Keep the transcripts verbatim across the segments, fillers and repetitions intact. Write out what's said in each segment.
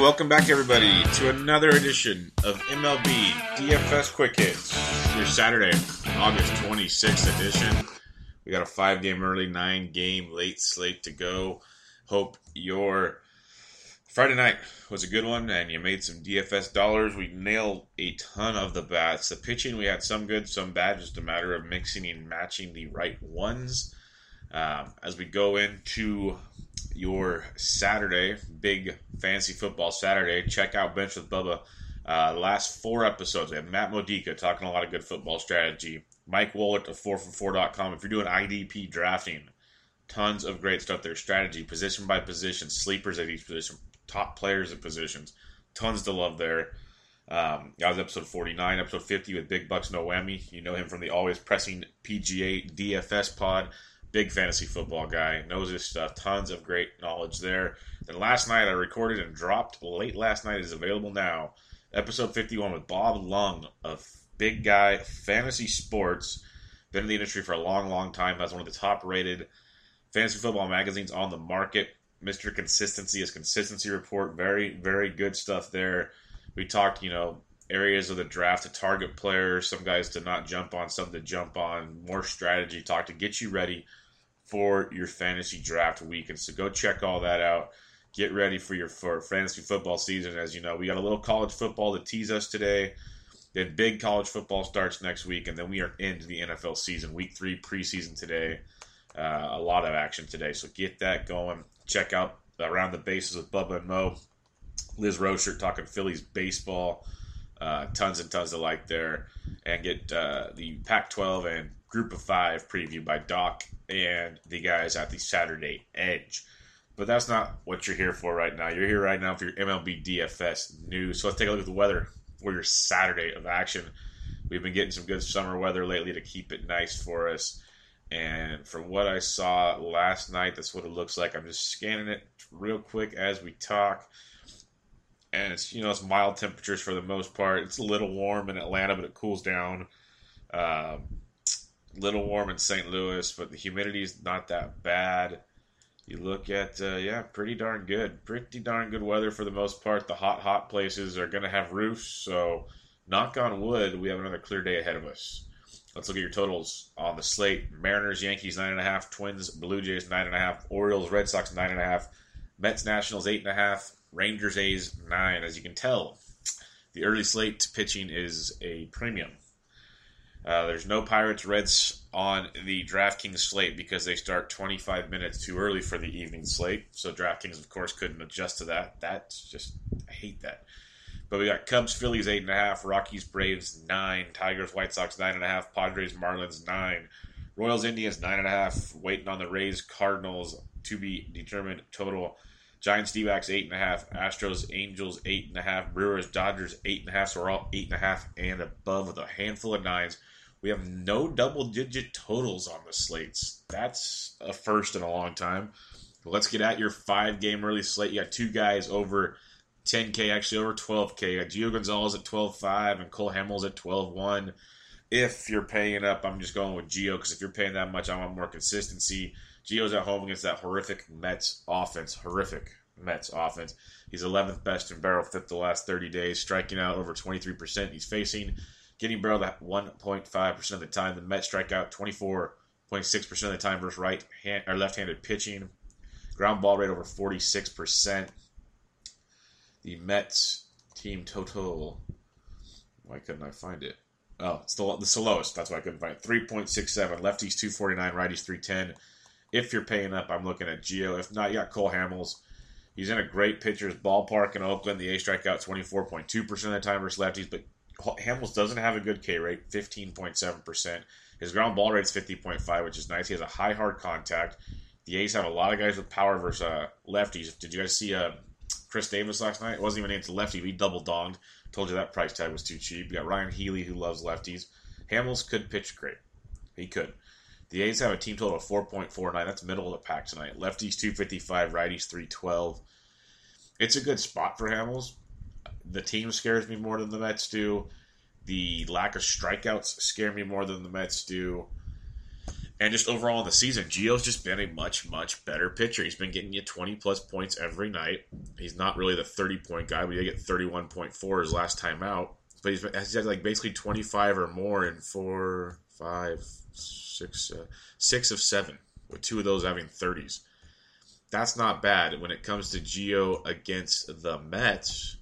Welcome back, everybody, to another edition of M L B D F S Quick Hits, your Saturday, August twenty-sixth edition. We got a five-game early, nine-game late slate to go. Hope your Friday night was a good one and you made some D F S dollars. We nailed a ton of the bats. The pitching, we had some good, some bad, just a matter of mixing and matching the right ones. Um, as we go into your Saturday, big fantasy football Saturday, check out Bench with Bubba. Uh, last four episodes, we have Matt Modica talking a lot of good football strategy. Mike Wollert of four for four dot com. If you're doing I D P drafting, tons of great stuff there. Strategy, position by position, sleepers at each position, top players at positions. Tons to love there. Um, that was episode forty-nine. Episode fifty with Big Bucks No Whammy. You know him from the always pressing P G A D F S pod. Big fantasy football guy, knows his stuff, tons of great knowledge there. Then last night I recorded and dropped, late last night is available now, episode fifty-one with Bob Lung of Big Guy Fantasy Sports. Been in the industry for a long, long time. That's one of the top-rated fantasy football magazines on the market. Mister Consistency, his Consistency Report, very, very good stuff there. We talked, you know, areas of the draft to target players, some guys to not jump on, some to jump on, more strategy talk to get you ready for your fantasy draft week. And so go check all that out. Get ready for your for fantasy football season. As you know, we got a little college football to tease us today. Then big college football starts next week, and then we are into the N F L season. Week three preseason today. Uh, a lot of action today. So get that going. Check out Around the Bases with Bubba and Mo. Liz Rocher talking Phillies baseball. Uh, tons and tons to like there. And get uh, the Pac twelve and Group of Five preview by Doc and the guys at the Saturday Edge. But that's not what you're here for right now. You're here right now for your M L B D F S news. So let's take a look at the weather for your Saturday of action. We've been getting some good summer weather lately to keep it nice for us. And from what I saw last night, that's what it looks like. I'm just scanning it real quick as we talk. And it's, you know, it's mild temperatures for the most part. It's a little warm in Atlanta, but it cools down. Um, little warm in Saint Louis, but the humidity is not that bad. You look at, uh, yeah, pretty darn good. Pretty darn good weather for the most part. The hot, hot places are going to have roofs. So knock on wood, we have another clear day ahead of us. Let's look at your totals on the slate. Mariners, Yankees, nine point five. Twins, Blue Jays, nine point five. Orioles, Red Sox, nine point five. Mets, Nationals, eight point five. Rangers, A's, nine. As you can tell, the early slate pitching is a premium. Uh, there's no Pirates, Reds on the DraftKings slate because they start twenty-five minutes too early for the evening slate. So DraftKings, of course, couldn't adjust to that. That's just, I hate that. But we got Cubs, Phillies, eight point five. Rockies, Braves, nine. Tigers, White Sox, nine point five. Padres, Marlins, nine. Royals, Indians, nine point five. Waiting on the Rays, Cardinals, to be determined total. Giants, D-backs, eight point five. Astros, Angels, eight point five. Brewers, Dodgers, eight point five. So we're all eight point five and above with a handful of nines. We have no double-digit totals on the slates. That's a first in a long time. But let's get at your five-game early slate. You got two guys over ten K, actually over twelve K. You got Gio Gonzalez at twelve five and Cole Hamels at twelve one. If you're paying up, I'm just going with Gio because if you're paying that much, I want more consistency. Gio's at home against that horrific Mets offense. Horrific Mets offense. He's eleventh best in barrel fifth the last thirty days, striking out over twenty-three percent he's facing, getting barreled at one point five percent of the time. The Mets strike out twenty-four point six percent of the time versus right hand or left-handed pitching. Ground ball rate over forty-six percent. The Mets team total. Why couldn't I find it? Oh, it's the, it's the lowest. That's why I couldn't find it. three point six seven. Lefties two forty-nine, righties three ten. If you're paying up, I'm looking at Gio. If not, you got Cole Hamels. He's in a great pitcher's ballpark in Oakland. The A strike out twenty-four point two percent of the time versus lefties, but Hamels doesn't have a good K rate, fifteen point seven percent. His ground ball rate is fifty point five, which is nice. He has a high hard contact. The A's have a lot of guys with power versus uh, lefties. Did you guys see uh, Chris Davis last night? It wasn't even into lefty, but he double-donged. Told you that price tag was too cheap. You got Ryon Healy, who loves lefties. Hamels could pitch great. He could. The A's have a team total of four point four nine. That's middle of the pack tonight. Lefties two fifty-five, righties three twelve. It's a good spot for Hamels. The team scares me more than the Mets do. The lack of strikeouts scare me more than the Mets do. And just overall in the season, Gio's just been a much, much better pitcher. He's been getting you twenty-plus points every night. He's not really the thirty-point guy, but he did get thirty-one point four his last time out. But he's, he's had like basically twenty-five or more in four, five, six, uh, six of seven, with two of those having thirties. That's not bad. When it comes to Gio against the Mets,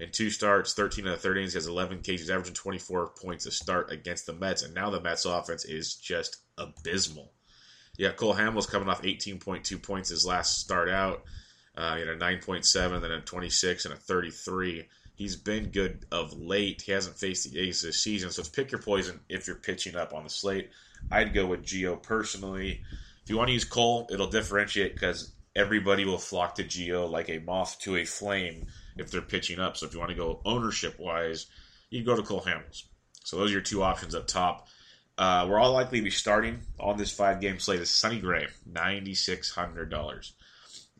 in two starts, thirteen out of thirty, he has eleven Ks. He's averaging twenty-four points a start against the Mets, and now the Mets' offense is just abysmal. Yeah, Cole Hamels coming off eighteen point two points his last start out. Uh, you know, nine point seven, then a twenty-six, and a thirty-three. He's been good of late. He hasn't faced the A's this season, so it's pick your poison if you're pitching up on the slate. I'd go with Gio personally. If you want to use Cole, it'll differentiate because everybody will flock to Gio like a moth to a flame if they're pitching up. So if you want to go ownership-wise, you can go to Cole Hamels. So those are your two options up top. Uh, we're all likely to be starting on this five-game slate is Sonny Gray, nine thousand six hundred dollars.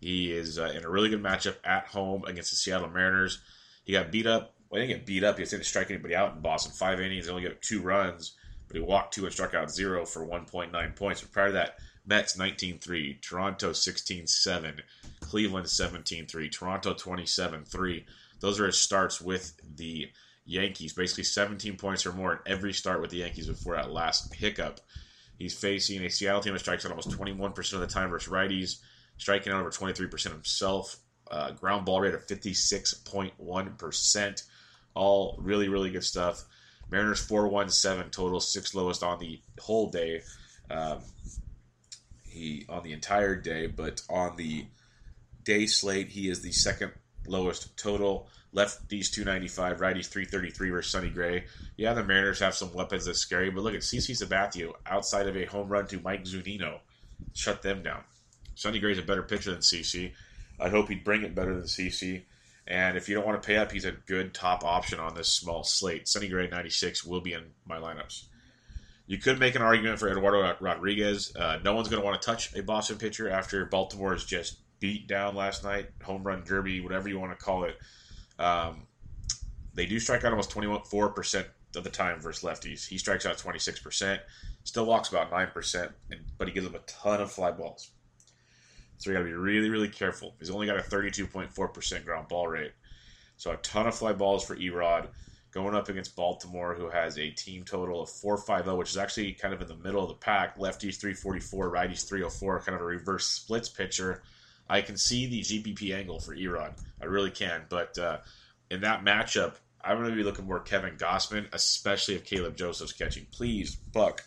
He is uh, in a really good matchup at home against the Seattle Mariners. He got beat up. Well, he didn't get beat up. He didn't strike anybody out in Boston. Five innings, he only got two runs, but he walked two and struck out zero for one point nine points. But prior to that, Mets nineteen three, Toronto sixteen seven, Cleveland seventeen three, Toronto twenty-seven three. Those are his starts with the Yankees. Basically seventeen points or more in every start with the Yankees before that last hiccup. He's facing a Seattle team that strikes out almost twenty-one percent of the time versus righties, striking out over twenty-three percent himself. Uh, ground ball rate of fifty-six point one percent. All really, really good stuff. Mariners four one seven total, sixth lowest on the whole day. Um, He, on the entire day, but on the day slate, he is the second lowest total. Lefties two ninety-five, righties three thirty-three versus Sonny Gray. Yeah, the Mariners have some weapons that's scary, but look at CeCe Sabathia outside of a home run to Mike Zunino. Shut them down. Sonny Gray's a better pitcher than CeCe. I'd hope he'd bring it better than CeCe. And if you don't want to pay up, he's a good top option on this small slate. Sonny Gray, ninety-six, will be in my lineups. You could make an argument for Eduardo Rodriguez. Uh, no one's going to want to touch a Boston pitcher after Baltimore's just beat down last night, home run derby, whatever you want to call it. Um, they do strike out almost twenty-four percent of the time versus lefties. He strikes out twenty-six percent, still walks about nine percent, and, but he gives them a ton of fly balls. So you got to be really, really careful. He's only got a thirty-two point four percent ground ball rate. So a ton of fly balls for Erod, going up against Baltimore, who has a team total of four fifty, which is actually kind of in the middle of the pack. Lefties three forty-four, righties three oh four, kind of a reverse splits pitcher. I can see the G P P angle for Erod. I really can. But uh, in that matchup, I'm going to be looking more Kevin Gausman, especially if Caleb Joseph's catching. Please, Buck,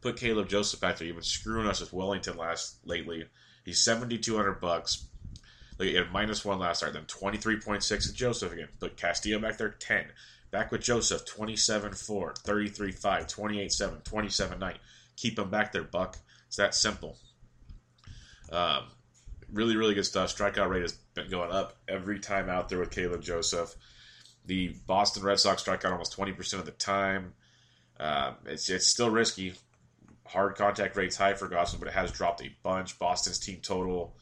put Caleb Joseph back there. You've been screwing us with Wellington last lately. He's seventy-two hundred bucks. He had minus one last start, then twenty-three point six at Joseph again. Put Castillo back there, ten. Back with Joseph, twenty-seven four, thirty-three five, twenty-eight seven, twenty-seven nine. Keep him back there, Buck. It's that simple. Um, really, really good stuff. Strikeout rate has been going up every time out there with Caleb Joseph. The Boston Red Sox strike out almost twenty percent of the time. Um, it's, it's still risky. Hard contact rate's high for Gosman, but it has dropped a bunch. Boston's team total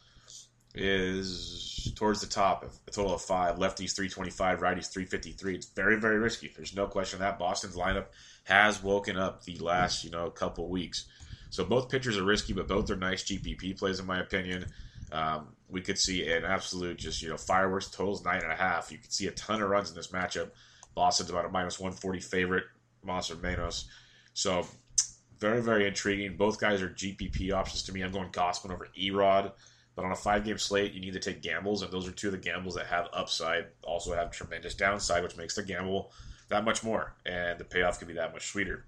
is towards the top, a total of five. Lefties three twenty-five, righties three fifty-three. It's very, very risky. There's no question that Boston's lineup has woken up the last, you know, couple weeks. So both pitchers are risky, but both are nice G P P plays, in my opinion. Um, we could see an absolute just, you know, fireworks. Totals nine and a half. You could see a ton of runs in this matchup. Boston's about a minus one forty favorite. Monster Manos. So very, very intriguing. Both guys are G P P options to me. I'm going Gausman over Erod. But on a five-game slate, you need to take gambles, and those are two of the gambles that have upside, also have tremendous downside, which makes the gamble that much more, and the payoff can be that much sweeter.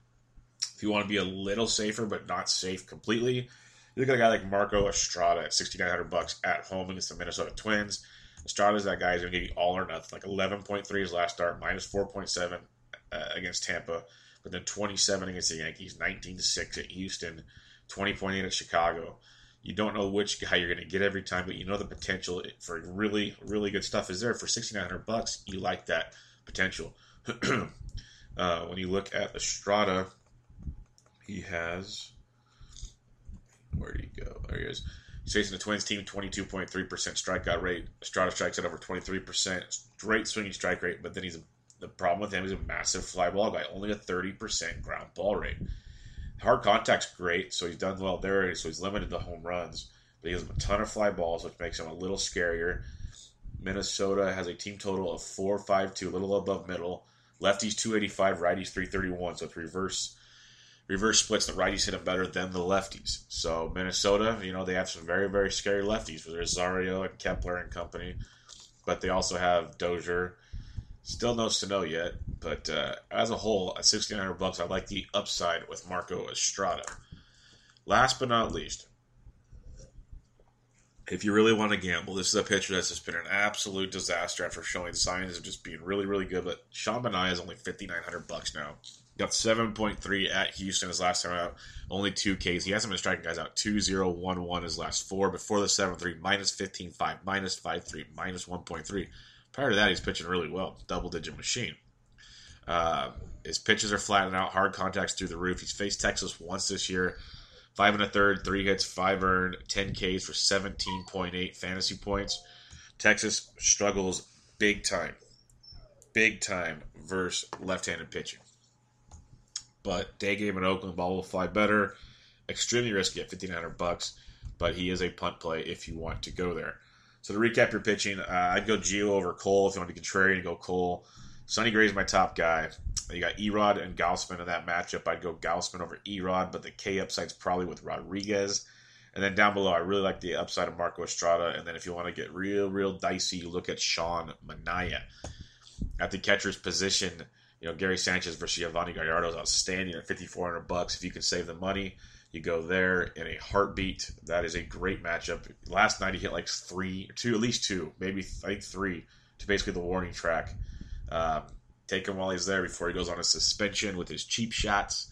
If you want to be a little safer, but not safe completely, you look at a guy like Marco Estrada at sixty-nine hundred bucks at home against the Minnesota Twins. Estrada's that guy who's going to give you all or nothing, like eleven point three his last start, minus four point seven uh, against Tampa, but then twenty-seven against the Yankees, nineteen to six at Houston, twenty point eight at Chicago. You don't know which guy you're going to get every time, but you know the potential for really, really good stuff is there. For sixty-nine hundred bucks, you like that potential. uh, when you look at Estrada, he has... Where did he go? There he is. He's facing the Twins team, twenty-two point three percent strikeout rate. Estrada strikes at over twenty-three percent. Great swinging strike rate, but then he's a, the problem with him is a massive fly ball guy. Only a thirty percent ground ball rate. Hard contact's great, so he's done well there, so he's limited to home runs. But he has a ton of fly balls, which makes him a little scarier. Minnesota has a team total of four five two, a little above middle. Lefties two eighty-five, righties three thirty-one, so it's reverse reverse splits. The righties hit him better than the lefties. So Minnesota, you know, they have some very, very scary lefties with Rosario and Kepler and company. But they also have Dozier. Still no Sano yet, but uh, as a whole, at sixty-nine hundred bucks, I like the upside with Marco Estrada. Last but not least, if you really want to gamble, this is a pitcher that's just been an absolute disaster after showing signs of just being really, really good. But Sean Manaea is only fifty-nine hundred bucks now. Got seven point three at Houston his last time out, only two Ks. He hasn't been striking guys out. two zero one one his last four. Before the seven three, minus fifteen five, minus five three, minus one point three. Prior to that, he's pitching really well. Double-digit machine. Uh, his pitches are flattened out. Hard contacts through the roof. He's faced Texas once this year. Five and a third, three hits, five earned, ten Ks for seventeen point eight fantasy points. Texas struggles big time. Big time versus left-handed pitching. But day game in Oakland, ball will fly better. Extremely risky at fifteen hundred bucks, but he is a punt play if you want to go there. So to recap your pitching, uh, I'd go Gio over Cole. If you want to be contrarian, go Cole. Sonny Gray's my top guy. You got Erod and Gausman in that matchup. I'd go Gausman over Erod, but the K upside's probably with Rodriguez. And then down below, I really like the upside of Marco Estrada. And then if you want to get real, real dicey, you look at Sean Manaea. At the catcher's position, you know, Gary Sanchez versus Giovanni Gallardo is outstanding at fifty-four hundred bucks. If you can save the money, you go there in a heartbeat. That is a great matchup. Last night he hit like three, two, at least two, maybe I think three, to basically the warning track. Um, take him while he's there before he goes on a suspension with his cheap shots.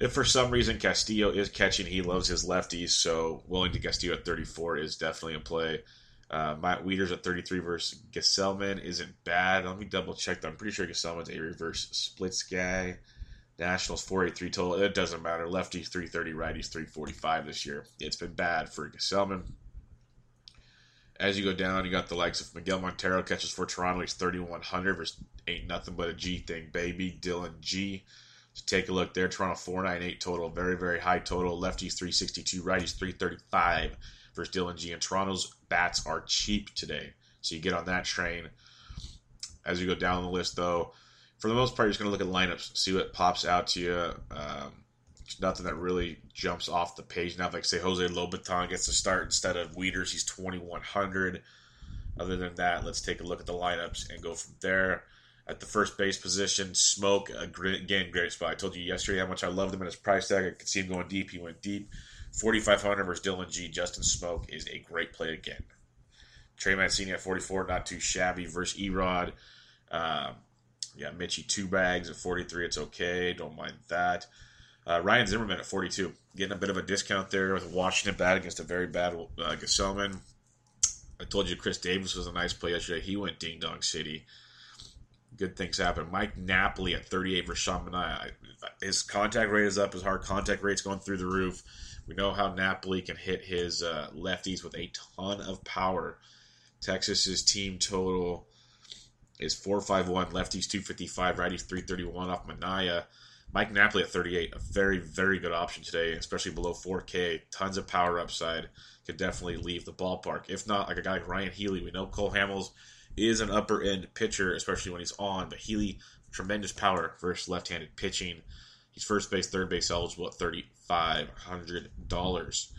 If for some reason Castillo is catching, he loves his lefties, so Wellington Castillo at thirty-four is definitely in play. Uh, Matt Wieters at thirty-three versus Gesellman isn't bad. Let me double check that. I'm pretty sure Gesellman's a reverse splits guy. Nationals four eighty-three total. It doesn't matter. Lefties three thirty, righties three forty-five this year. It's been bad for Gesellman. As you go down, you got the likes of Miguel Montero catches for Toronto. He's thirty-one hundred versus ain't nothing but a G thing, baby. Dylan G. So take a look there. Toronto four ninety-eight total. Very, very high total. Lefties three sixty-two, righties three thirty-five versus Dylan G. And Toronto's bats are cheap today. So you get on that train. As you go down the list, though, for the most part, you're just going to look at lineups, see what pops out to you. Um, there's nothing that really jumps off the page now. Like, say, Jose Lobaton gets to start instead of Wieters. He's twenty-one hundred. Other than that, let's take a look at the lineups and go from there. At the first base position, Smoak, again, great spot. I told you yesterday how much I loved him at his price tag. I could see him going deep. He went deep. forty-five hundred versus Dylan G. Justin Smoak is a great play again. Trey Mancini at forty-four, not too shabby, versus Erod. Um... You got Mitchie two bags at forty-three. It's okay. Don't mind that. Uh, Ryan Zimmerman at forty-two. Getting a bit of a discount there with Washington bad against a very bad uh, Gesellman. I told you Chris Davis was a nice play yesterday. He went ding-dong city. good things happen. Mike Napoli at thirty-eight for Sean Manaea. His contact rate is up. His hard contact rate's going through the roof. We know how Napoli can hit his uh, lefties with a ton of power. Texas's team total is four fifty-one. Lefties two fifty-five. Righties three thirty-one off Manaea. Mike Napoli at thirty-eight, a very, very good option today, especially below four K. Tons of power upside. Could definitely leave the ballpark. If not, like a guy like Ryon Healy. We know Cole Hamels is an upper-end pitcher, especially when he's on. But Healy, tremendous power versus left-handed pitching. He's first base, third base eligible at three thousand five hundred dollars.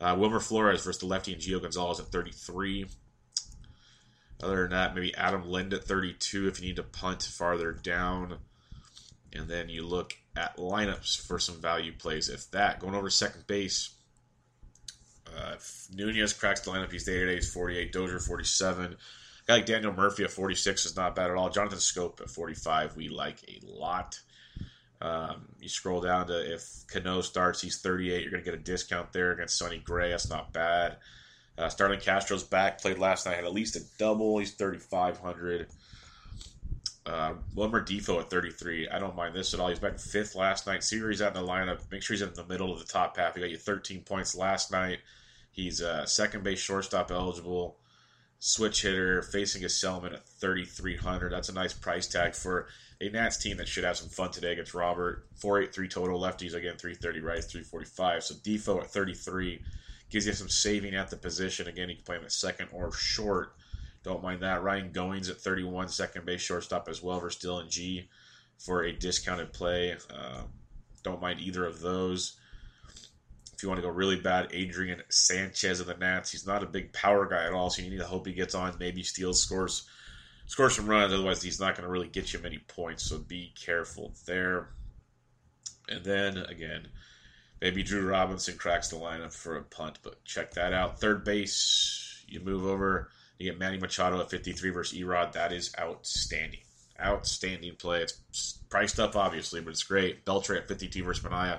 Uh, Wilmer Flores versus the lefty and Gio Gonzalez at thirty-three. Other than that, maybe Adam Lind at thirty-two if you need to punt farther down. And then you look at lineups for some value plays. If that, going over second base, uh, Nunez cracks the lineup. He's day to day. He's forty-eight. Dozier, forty-seven. A guy like Daniel Murphy at forty-six is not bad at all. Jonathan Scope at forty-five we like a lot. Um, you scroll down to if Cano starts, he's thirty-eight. You're going to get a discount there against Sonny Gray. That's not bad. Uh, Starlin Castro's back. Played last night. Had at least a double. He's thirty-five hundred. Uh, Wilmer Difo at thirty-three. I don't mind this at all. He's back in fifth last night. Series out in the lineup. Make sure he's in the middle of the top half. He got you thirteen points last night. He's uh, second base shortstop eligible. Switch hitter facing a Selman at thirty-three hundred. That's a nice price tag for a Nats team that should have some fun today against Robert. four eighty-three total. Lefties again, three thirty. Rights, three forty-five. So Difo at thirty-three gives you some saving at the position. Again, you can play him at second or short. Don't mind that. Ryan Goings at thirty-one, second base shortstop as well versus Dylan G for a discounted play. Um, don't mind either of those. If you want to go really bad, Adrian Sanchez of the Nats. He's not a big power guy at all, so you need to hope he gets on, maybe steals, scores, scores some runs. Otherwise, he's not going to really get you many points, so be careful there. And then, again, maybe Drew Robinson cracks the lineup for a punt, but check that out. Third base, you move over. You get Manny Machado at fifty-three versus Erod. That is outstanding. Outstanding play. It's priced up, obviously, but it's great. Beltre at fifty-two versus Manaea.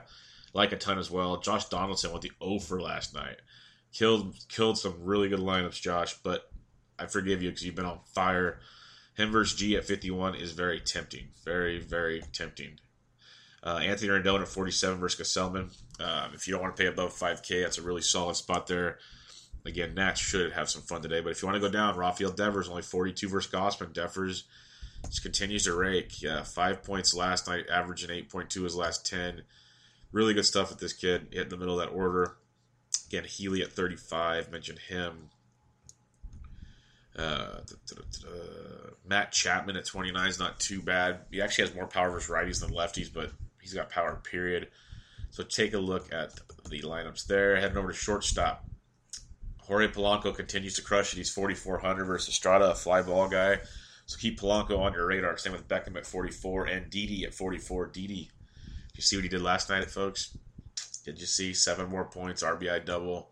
Like a ton as well. Josh Donaldson with the oh for last night. Killed killed some really good lineups, Josh, but I forgive you because you've been on fire. Him versus G at fifty-one is very tempting. Very, very tempting. Uh, Anthony Rendon at forty-seven versus Gesellman. Um, if you don't want to pay above five K, that's a really solid spot there. Again, Nats should have some fun today. But if you want to go down, Raphael Devers, only forty-two versus Gausman. Devers just continues to rake. Yeah, five points last night, averaging eight point two his last ten. Really good stuff with this kid. Hit in the middle of that order. Again, Healy at thirty-five. Mentioned him. Uh, Matt Chapman at twenty-nine is not too bad. He actually has more power versus righties than lefties, but he's got power, period. So take a look at the lineups there. Heading over to shortstop. Jorge Polanco continues to crush it. He's forty-four hundred versus Estrada, a fly ball guy. So keep Polanco on your radar. Same with Beckham at forty-four and Didi at forty-four. Didi, did you see what he did last night, folks? Did you see? Seven more points, R B I double.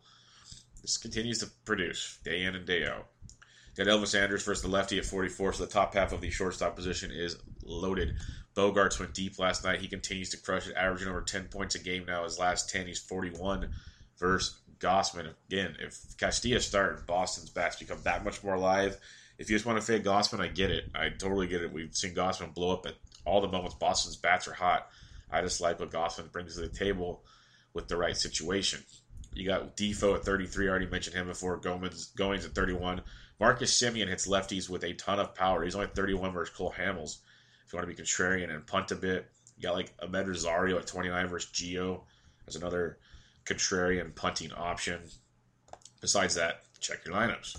This continues to produce day in and day out. Got Elvis Andrus versus the lefty at forty-four, so the top half of the shortstop position is loaded. Bogarts went deep last night. He continues to crush it, averaging over ten points a game now. His last ten, he's forty-one versus Gausman. Again, if Castillo started, Boston's bats become that much more alive. If you just want to fade Gausman, I get it. I totally get it. We've seen Gausman blow up at all the moments. Boston's bats are hot. I just like what Gausman brings to the table with the right situation. You got Difo at thirty-three. I already mentioned him before. Goins, Goins at thirty-one. Marcus Semien hits lefties with a ton of power. He's only thirty-one versus Cole Hamels. If you want to be contrarian and punt a bit, you got like Ahmed Rosario at twenty-nine versus Gio. There's another contrarian punting option. Besides that, check your lineups.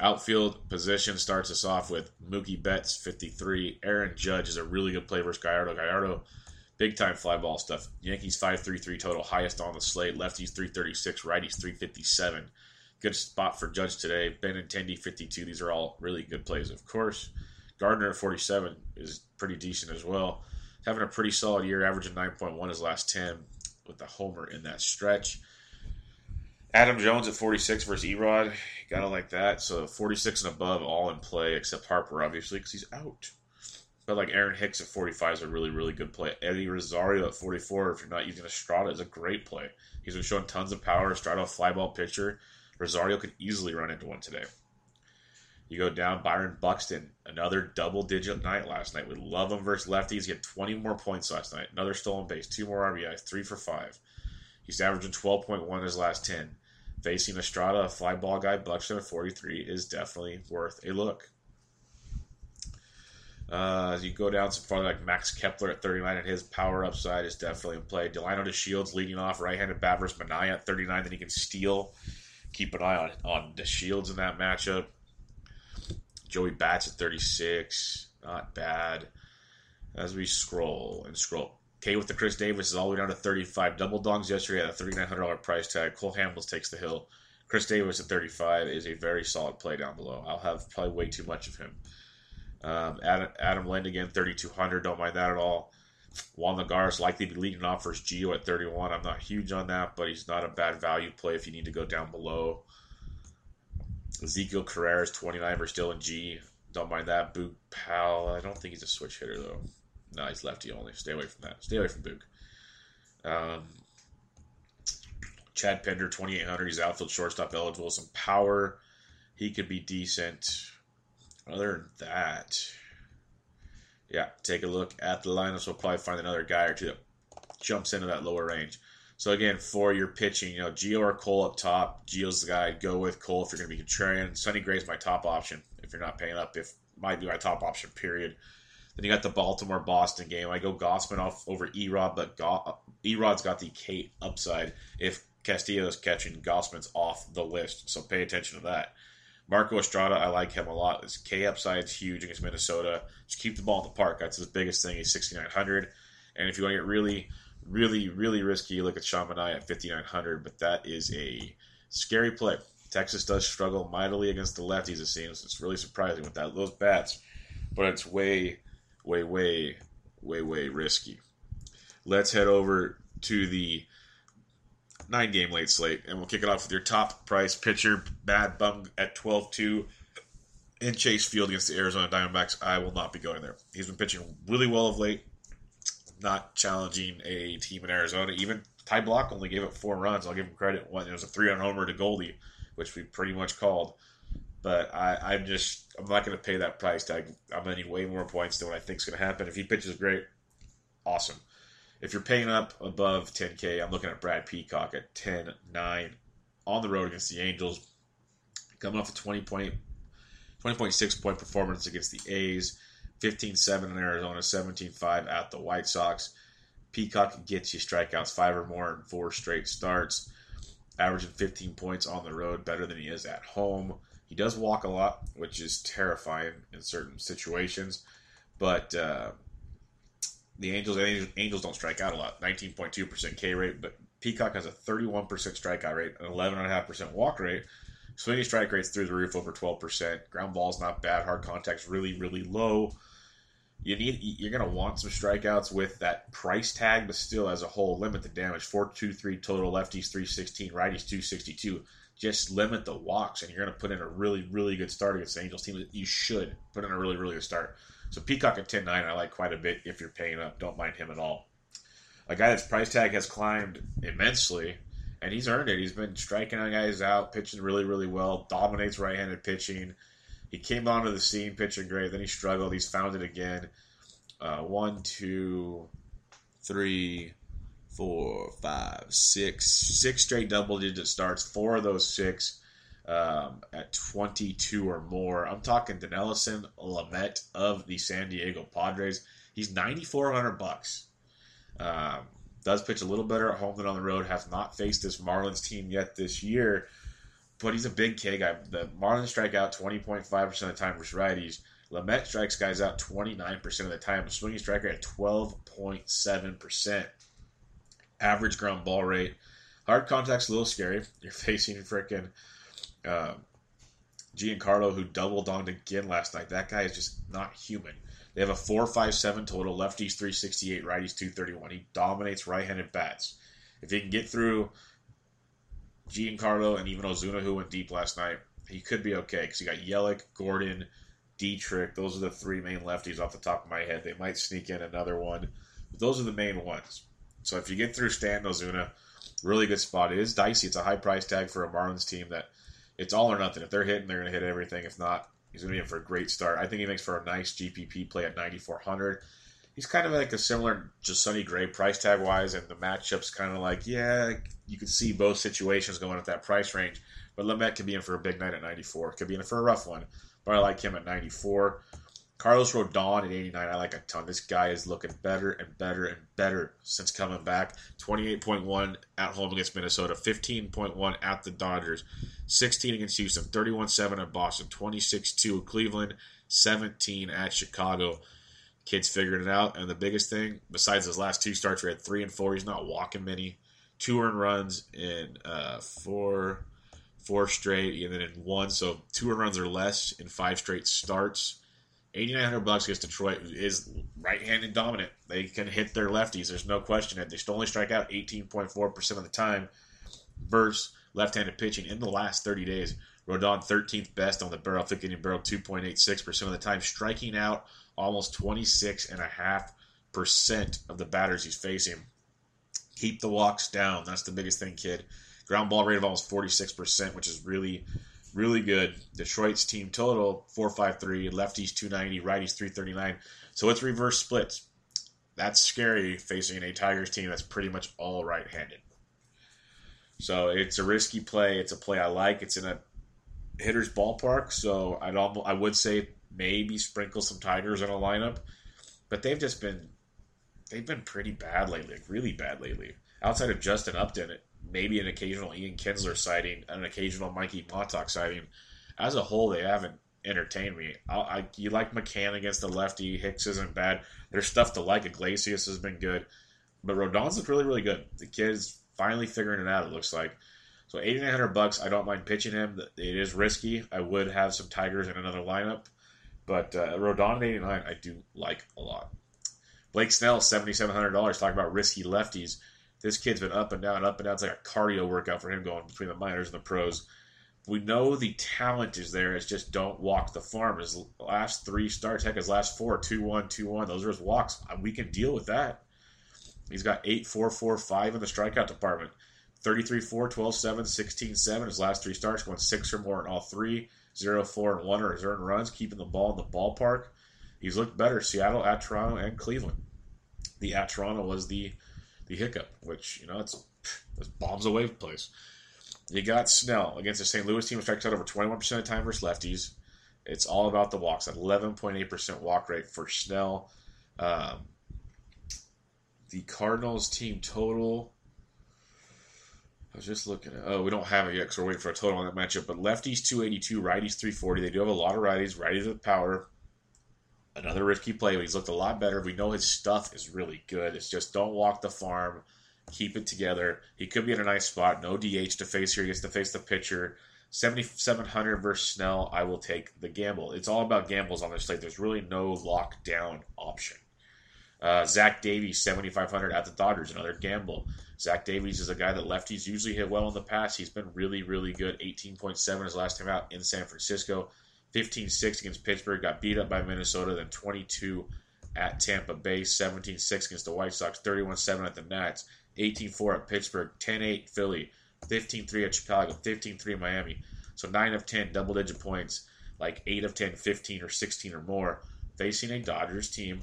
Outfield position starts us off with Mookie Betts, fifty-three. Aaron Judge is a really good play versus Gallardo. Gallardo, big-time fly ball stuff. Yankees, five thirty-three total, highest on the slate. Lefties, three thirty-six. Righties, three fifty-seven. Good spot for Judge today. Benintendi, fifty-two. These are all really good plays, of course. Gardner at forty-seven is pretty decent as well. Having a pretty solid year, averaging nine point one his last ten. With the homer in that stretch. Adam Jones at forty-six versus Erod. Gotta like that. So forty-six and above all in play, except Harper, obviously, because he's out. But like Aaron Hicks at forty-five is a really, really good play. Eddie Rosario at forty-four, if you're not using Estrada, is a great play. He's been showing tons of power. Estrada, a fly ball pitcher. Rosario could easily run into one today. You go down Byron Buxton, another double-digit night last night. We love him versus lefties. He had twenty more points last night. Another stolen base, two more R B Is, three for five. He's averaging twelve point one in his last ten. Facing Estrada, a fly ball guy, Buxton at forty-three is definitely worth a look. Uh, you go down some farther, like Max Kepler at thirty-nine, and his power upside is definitely in play. Delino DeShields leading off, right-handed bat versus Manaea at thirty-nine, that he can steal. Keep an eye on, on DeShields in that matchup. Joey Bats at thirty-six. Not bad. As we scroll and scroll. K with the Chris Davis is all the way down to thirty-five. Double dongs yesterday at a thirty-nine hundred dollars price tag. Cole Hamels takes the hill. Chris Davis at thirty-five is a very solid play down below. I'll have probably way too much of him. Um, Adam, Adam Lind again, thirty-two hundred. Don't mind that at all. Juan Lagar is likely to be leading off versus Gio at thirty-one. I'm not huge on that, but he's not a bad value play if you need to go down below. Ezekiel Carrera's twenty-nine versus Dylan G. Don't mind that. Boog Powell. I don't think he's a switch hitter, though. No, he's lefty only. Stay away from that. Stay away from Boog. Um, Chad Pender, twenty-eight hundred. He's outfield shortstop eligible. Some power. He could be decent. Other than that, yeah, take a look at the lineups. We'll probably find another guy or two that jumps into that lower range. So, again, for your pitching, you know, Gio or Cole up top. Gio's the guy. Go with Cole if you're going to be contrarian. Sonny Gray's my top option if you're not paying up. If might be my top option, period. Then you got the Baltimore-Boston game. I go Gausman off over Erod, but Ga- Erod's got the K upside. If Castillo's catching, Gausman's off the list. So pay attention to that. Marco Estrada, I like him a lot. His K upside's huge against Minnesota. Just keep the ball in the park. That's his biggest thing. He's sixty-nine hundred. And if you want to get really... Really, really risky. Look at Sean Manaea at fifty-nine hundred, but that is a scary play. Texas does struggle mightily against the lefties, it seems. It's really surprising with that, those bats, but it's way, way, way, way, way risky. Let's head over to the nine-game late slate, and we'll kick it off with your top-price pitcher, Mad Bum at twelve two in Chase Field against the Arizona Diamondbacks. I will not be going there. He's been pitching really well of late. Not challenging a team in Arizona. Even Ty Block only gave up four runs. I'll give him credit. One, it was a three-run homer to Goldie, which we pretty much called. But I, I'm just, I'm not going to pay that price tag. I'm going to need way more points than what I think is going to happen. If he pitches great, awesome. If you're paying up above ten K, I'm looking at Brad Peacock at ten nine on the road against the Angels. Coming off a twenty point, twenty point six point performance against the A's. fifteen seven in Arizona, seventeen five at the White Sox. Peacock gets you strikeouts, five or more in four straight starts. Averaging fifteen points on the road, better than he is at home. He does walk a lot, which is terrifying in certain situations. But uh, the Angels, Angels don't strike out a lot. nineteen point two percent K rate, but Peacock has a thirty-one percent strikeout rate, an eleven point five percent walk rate. Swinging strike rate's through the roof, over twelve percent. Ground ball's not bad. Hard contact's really, really low. You need, you're going to want some strikeouts with that price tag, but still, as a whole, limit the damage. four two three total, lefties three sixteen, righties two sixty-two. Just limit the walks, and you're going to put in a really, really good start against the Angels team. You should put in a really, really good start. So Peacock at ten nine, I like quite a bit if you're paying up. Don't mind him at all. A guy that's price tag has climbed immensely, and he's earned it. He's been striking on guys out, pitching really, really well, dominates right-handed pitching. He came onto the scene pitching great. Then he struggled. He's found it again. Uh, one, two, three, four, five, six. Six straight double-digit starts. Four of those six um, at twenty-two or more. I'm talking Dinelson Lamet of the San Diego Padres. He's nine thousand four hundred dollars bucks. Um Does pitch a little better at home than on the road. Has not faced this Marlins team yet this year. But he's a big K guy. The Marlins strike out twenty point five percent of the time versus righties. Lamet strikes guys out twenty-nine percent of the time. Swinging strike rate at twelve point seven percent. Average ground ball rate. Hard contact's a little scary. You're facing frickin' uh, Giancarlo, who double-donged again last night. That guy is just not human. They have a four five seven total, lefties three sixty-eight, righties two thirty-one. He dominates right-handed bats. If he can get through Giancarlo and even Ozuna, who went deep last night, he could be okay because you got Yelich, Gordon, Dietrich. Those are the three main lefties off the top of my head. They might sneak in another one, but those are the main ones. So if you get through Stanton, Ozuna, really good spot. It is dicey. It's a high price tag for a Marlins team that it's all or nothing. If they're hitting, they're going to hit everything. If not, He's going to be in for a great start. I think he makes for a nice G P P play at ninety-four hundred. He's kind of like a similar to Sonny Gray price tag-wise, and the matchup's kind of like, yeah, you can see both situations going at that price range. But Lamet could be in for a big night at ninety-four. Could be in for a rough one. But I like him at ninety-four. Carlos Rodon at eighty-nine, I like a ton. This guy is looking better and better and better since coming back. twenty-eight point one at home against Minnesota, fifteen point one at the Dodgers, sixteen against Houston, thirty-one seven at Boston, twenty-six two at Cleveland, seventeen at Chicago. Kid's figured it out. And the biggest thing, besides his last two starts, we had three and four. He's not walking many. Two earned runs in uh, four, four straight, and then in one. So two earned runs or less in five straight starts. eighty-nine hundred bucks against Detroit, who is right-handed dominant. They can hit their lefties. There's no question it. They only strike out eighteen point four percent of the time versus left-handed pitching in the last thirty days. Rodon, thirteenth best on the barrel, fifteen barrel, two point eight six percent of the time, striking out almost twenty-six point five percent of the batters he's facing. Keep the walks down. That's the biggest thing, kid. Ground ball rate of almost forty-six percent, which is really... really good. Detroit's team total, four fifty-three, lefties two ninety, righties three thirty-nine. So it's reverse splits. That's scary facing a Tigers team that's pretty much all right-handed. So it's a risky play. It's a play I like. It's in a hitter's ballpark, so I'd almost, I would say maybe sprinkle some Tigers in a lineup. But they've just been they've been pretty bad lately, like really bad lately. Outside of Justin Upton, it maybe an occasional Ian Kinsler sighting, an occasional Mikey Montauk sighting. As a whole, they haven't entertained me. I, I, you like McCann against the lefty. Hicks isn't bad. There's stuff to like. Iglesias has been good. But Rodon's looked really, really good. The kid's finally figuring it out, it looks like. So eighty-nine hundred bucks. I don't mind pitching him. It is risky. I would have some Tigers in another lineup. But uh, Rodon at eighty-nine, I do like a lot. Blake Snell, seventy-seven hundred dollars. Talking about risky lefties. This kid's been up and down, up and down. It's like a cardio workout for him going between the minors and the pros. We know the talent is there. It's just don't walk the farm. His last three starts, heck, his last four, two one, two one. Those are his walks. We can deal with that. He's got eight four four five in the strikeout department. thirty-three four, twelve seven, sixteen seven. His last three starts going six or more in all three. zero four and one are his earned runs, keeping the ball in the ballpark. He's looked better. Seattle, at Toronto, and Cleveland. The at Toronto was the... the hiccup, which, you know, it's, it's bombs away place. You got Snell against the Saint Louis team, strikes out over twenty-one percent of the time versus lefties. It's all about the walks, eleven point eight percent walk rate for Snell. Um, the Cardinals team total, I was just looking at, oh, we don't have it yet because we're waiting for a total on that matchup, but lefties two eighty-two, righties three forty. They do have a lot of righties, righties with power. Another risky play, but he's looked a lot better. We know his stuff is really good. It's just don't walk the farm. Keep it together. He could be in a nice spot. No D H to face here. He gets to face the pitcher. seventy-seven hundred versus Snell. I will take the gamble. It's all about gambles on this slate. There's really no lockdown option. Uh, Zach Davies, seventy-five hundred at the Dodgers. Another gamble. Zach Davies is a guy that lefties usually hit well in the past. He's been really, really good. eighteen point seven his last time out in San Francisco. fifteen six against Pittsburgh, got beat up by Minnesota, then twenty-two at Tampa Bay, seventeen six against the White Sox, thirty-one seven at the Nats, eighteen four at Pittsburgh, ten eight Philly, fifteen three at Chicago, fifteen three Miami. So nine of ten double-digit points, like eight of ten, fifteen or sixteen or more, facing a Dodgers team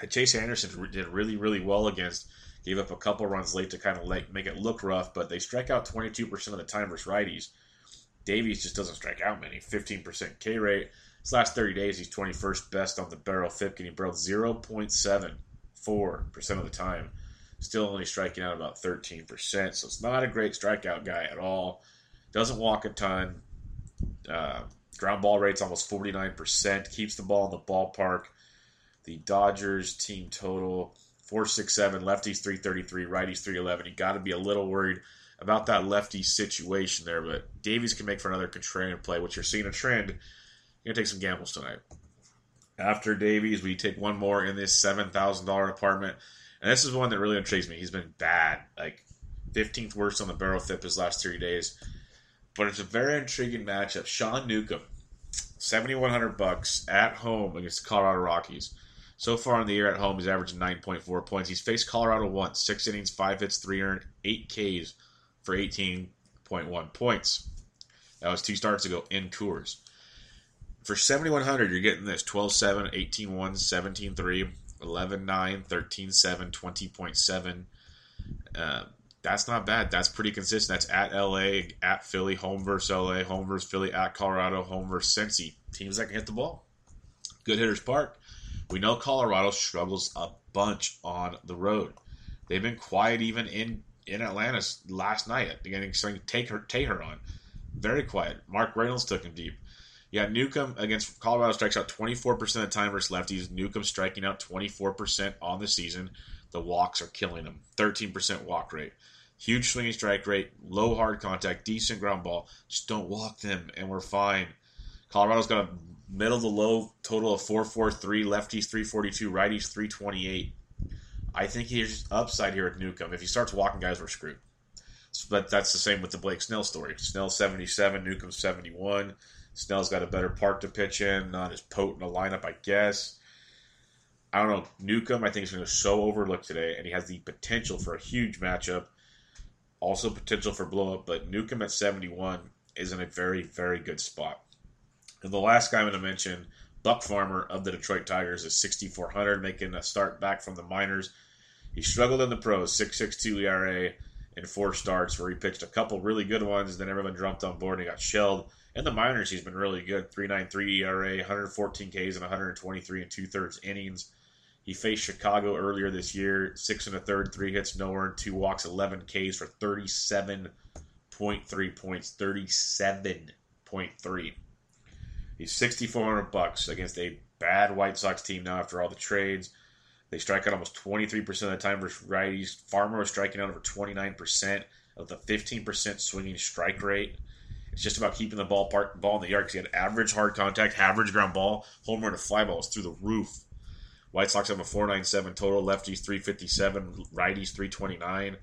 that Chase Anderson did really, really well against, gave up a couple runs late to kind of like make it look rough, but they strike out twenty-two percent of the time versus righties. Davies just doesn't strike out many. fifteen percent K rate. His last thirty days, he's twenty-first best on the barrel. F I P, and he barreled zero point seven four percent of the time. Still only striking out about thirteen percent. So it's not a great strikeout guy at all. Doesn't walk a ton. Uh, ground ball rate's almost forty-nine percent. Keeps the ball in the ballpark. The Dodgers team total, four sixty-seven. Lefties three thirty-three. Righties three eleven. You got to be a little worried about that lefty situation there, but Davies can make for another contrarian play, which you're seeing a trend. You're going to take some gambles tonight. After Davies, we take one more in this seven thousand dollars apartment, and this is one that really intrigues me. He's been bad, like fifteenth worst on the barrel F I P his last three days, but it's a very intriguing matchup. Sean Newcomb, seventy-one hundred bucks at home against the Colorado Rockies. So far in the year at home, he's averaged nine point four points. He's faced Colorado once, six innings, five hits, three earned, eight Ks, for eighteen point one points. That was two starts ago in Coors. For seventy-one hundred, you're getting this: twelve seven, eighteen one, seventeen three, eleven nine, thirteen seven, twenty point seven. Uh, that's not bad. That's pretty consistent. That's at L A, at Philly, home versus L A, home versus Philly, at Colorado, home versus Cincy. Teams that can hit the ball. Good hitters park. We know Colorado struggles a bunch on the road. They've been quiet even in, in Atlanta last night. Getting something to take her, take her on. Very quiet. Mark Reynolds took him deep. Yeah, Newcomb against Colorado strikes out twenty-four percent of the time versus lefties. Newcomb striking out twenty-four percent on the season. The walks are killing him. thirteen percent walk rate. Huge swinging strike rate. Low hard contact. Decent ground ball. Just don't walk them, and we're fine. Colorado's got a middle to low total of four forty-three. Lefties three forty-two. Righties three twenty-eight. I think he's upside here with Newcomb. If he starts walking guys, we're screwed. But that's the same with the Blake Snell story. Snell seventy-seven. Newcomb seventy-one. Snell's got a better park to pitch in, not as potent a lineup, I guess. I don't know. Newcomb, I think, is going to be so overlooked today, and he has the potential for a huge matchup. Also potential for blow-up, but Newcomb at seventy-one is in a very, very good spot. And the last guy I'm going to mention, Buck Farmer of the Detroit Tigers, is sixty-four hundred, making a start back from the minors. He struggled in the pros, six sixty-two E R A in four starts, where he pitched a couple really good ones, then everyone jumped on board and he got shelled. In the minors, he's been really good. three ninety-three E R A, one fourteen Ks, and one twenty-three and two-thirds innings. He faced Chicago earlier this year. Six and a third, three hits, no earned, two walks, eleven Ks for thirty-seven point three points. thirty-seven point three. He's sixty-four hundred bucks against a bad White Sox team now after all the trades. They strike out almost twenty-three percent of the time versus righties. Farmer was striking out over twenty-nine percent of the fifteen percent swinging strike rate. It's just about keeping the ball park, ball in the yard because he had average hard contact, average ground ball, home run to fly balls through the roof. White Sox have a four ninety-seven total, lefties three fifty-seven, righties three twenty-nine.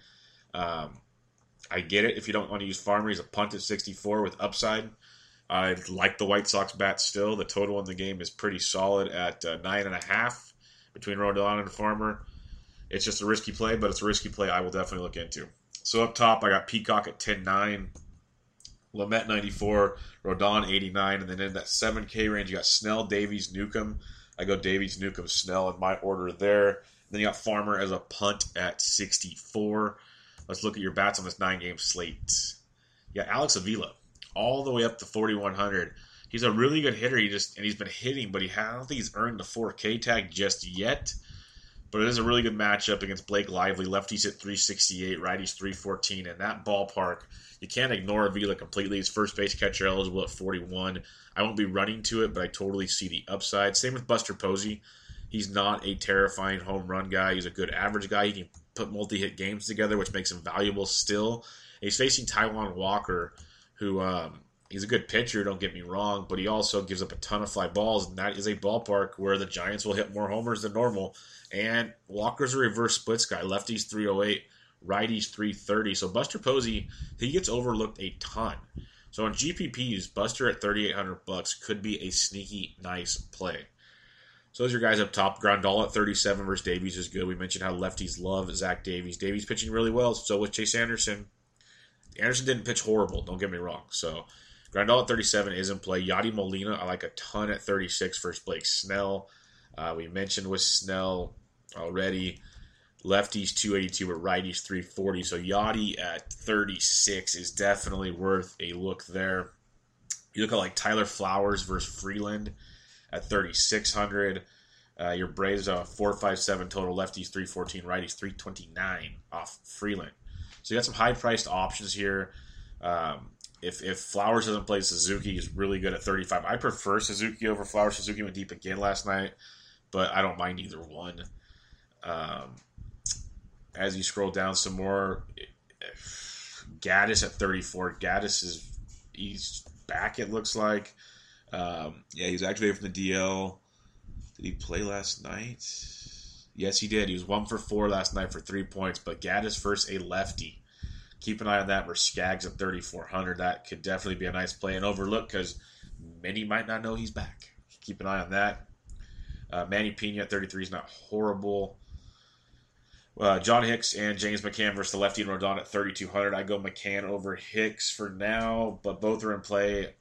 Um, I get it if you don't want to use Farmer. He's a punt at sixty-four with upside. I like the White Sox bat still. The total in the game is pretty solid at uh, nine and a half between Rodon and Farmer. It's just a risky play, but it's a risky play I will definitely look into. So up top, I got Peacock at ten nine. Lamet ninety-four, Rodon eighty-nine, and then in that seven K range, you got Snell, Davies, Newcomb. I go Davies, Newcomb, Snell in my order there. And then you got Farmer as a punt at sixty-four. Let's look at your bats on this nine-game slate. You got Alex Avila all the way up to forty-one hundred. He's a really good hitter, he just and he's been hitting, but he I don't think he's earned the four K tag just yet. But it is a really good matchup against Blake Lively. Lefties hit three sixty-eight, righties three fourteen. In that ballpark, you can't ignore Avila completely. He's first base catcher eligible at forty-one. I won't be running to it, but I totally see the upside. Same with Buster Posey. He's not a terrifying home run guy. He's a good average guy. He can put multi-hit games together, which makes him valuable still. And he's facing Taijuan Walker, who um, he's a good pitcher, don't get me wrong, but he also gives up a ton of fly balls, and that is a ballpark where the Giants will hit more homers than normal. And Walker's a reverse splits guy. Lefties three oh eight, righties three thirty. So Buster Posey, he gets overlooked a ton. So on G P Ps, Buster at thirty-eight hundred bucks could be a sneaky nice play. So those are your guys up top. Grandal at thirty-seven versus Davies is good. We mentioned how lefties love Zach Davies. Davies pitching really well. So with Chase Anderson, Anderson didn't pitch horrible. Don't get me wrong. So Grandal at thirty-seven is in play. Yadi Molina, I like a ton at thirty-six versus Blake Snell. Uh, we mentioned with Snell already, lefties two eighty-two, but righties three forty. So Yachty at thirty-six is definitely worth a look there. You look at like Tyler Flowers versus Freeland at thirty-six hundred. Uh, your Braves are four fifty-seven total, lefties three fourteen, righties three twenty-nine off Freeland. So you got some high-priced options here. Um, if if Flowers doesn't play, Suzuki is really good at thirty-five. I prefer Suzuki over Flowers. Suzuki went deep again last night, but I don't mind either one. Um, as you scroll down some more, Gaddis at thirty-four. Gaddis is he's back, it looks like. Um, yeah, he was activated from the D L. Did he play last night? Yes, he did. He was one for four last night for three points, but Gaddis versus a lefty. Keep an eye on that. We're Skaggs at thirty-four hundred. That could definitely be a nice play and overlook because many might not know he's back. Keep an eye on that. Uh, Manny Pena at thirty-three is not horrible. Uh, John Hicks and James McCann versus the lefty and Rodon at thirty-two hundred. I go McCann over Hicks for now, but both are in play.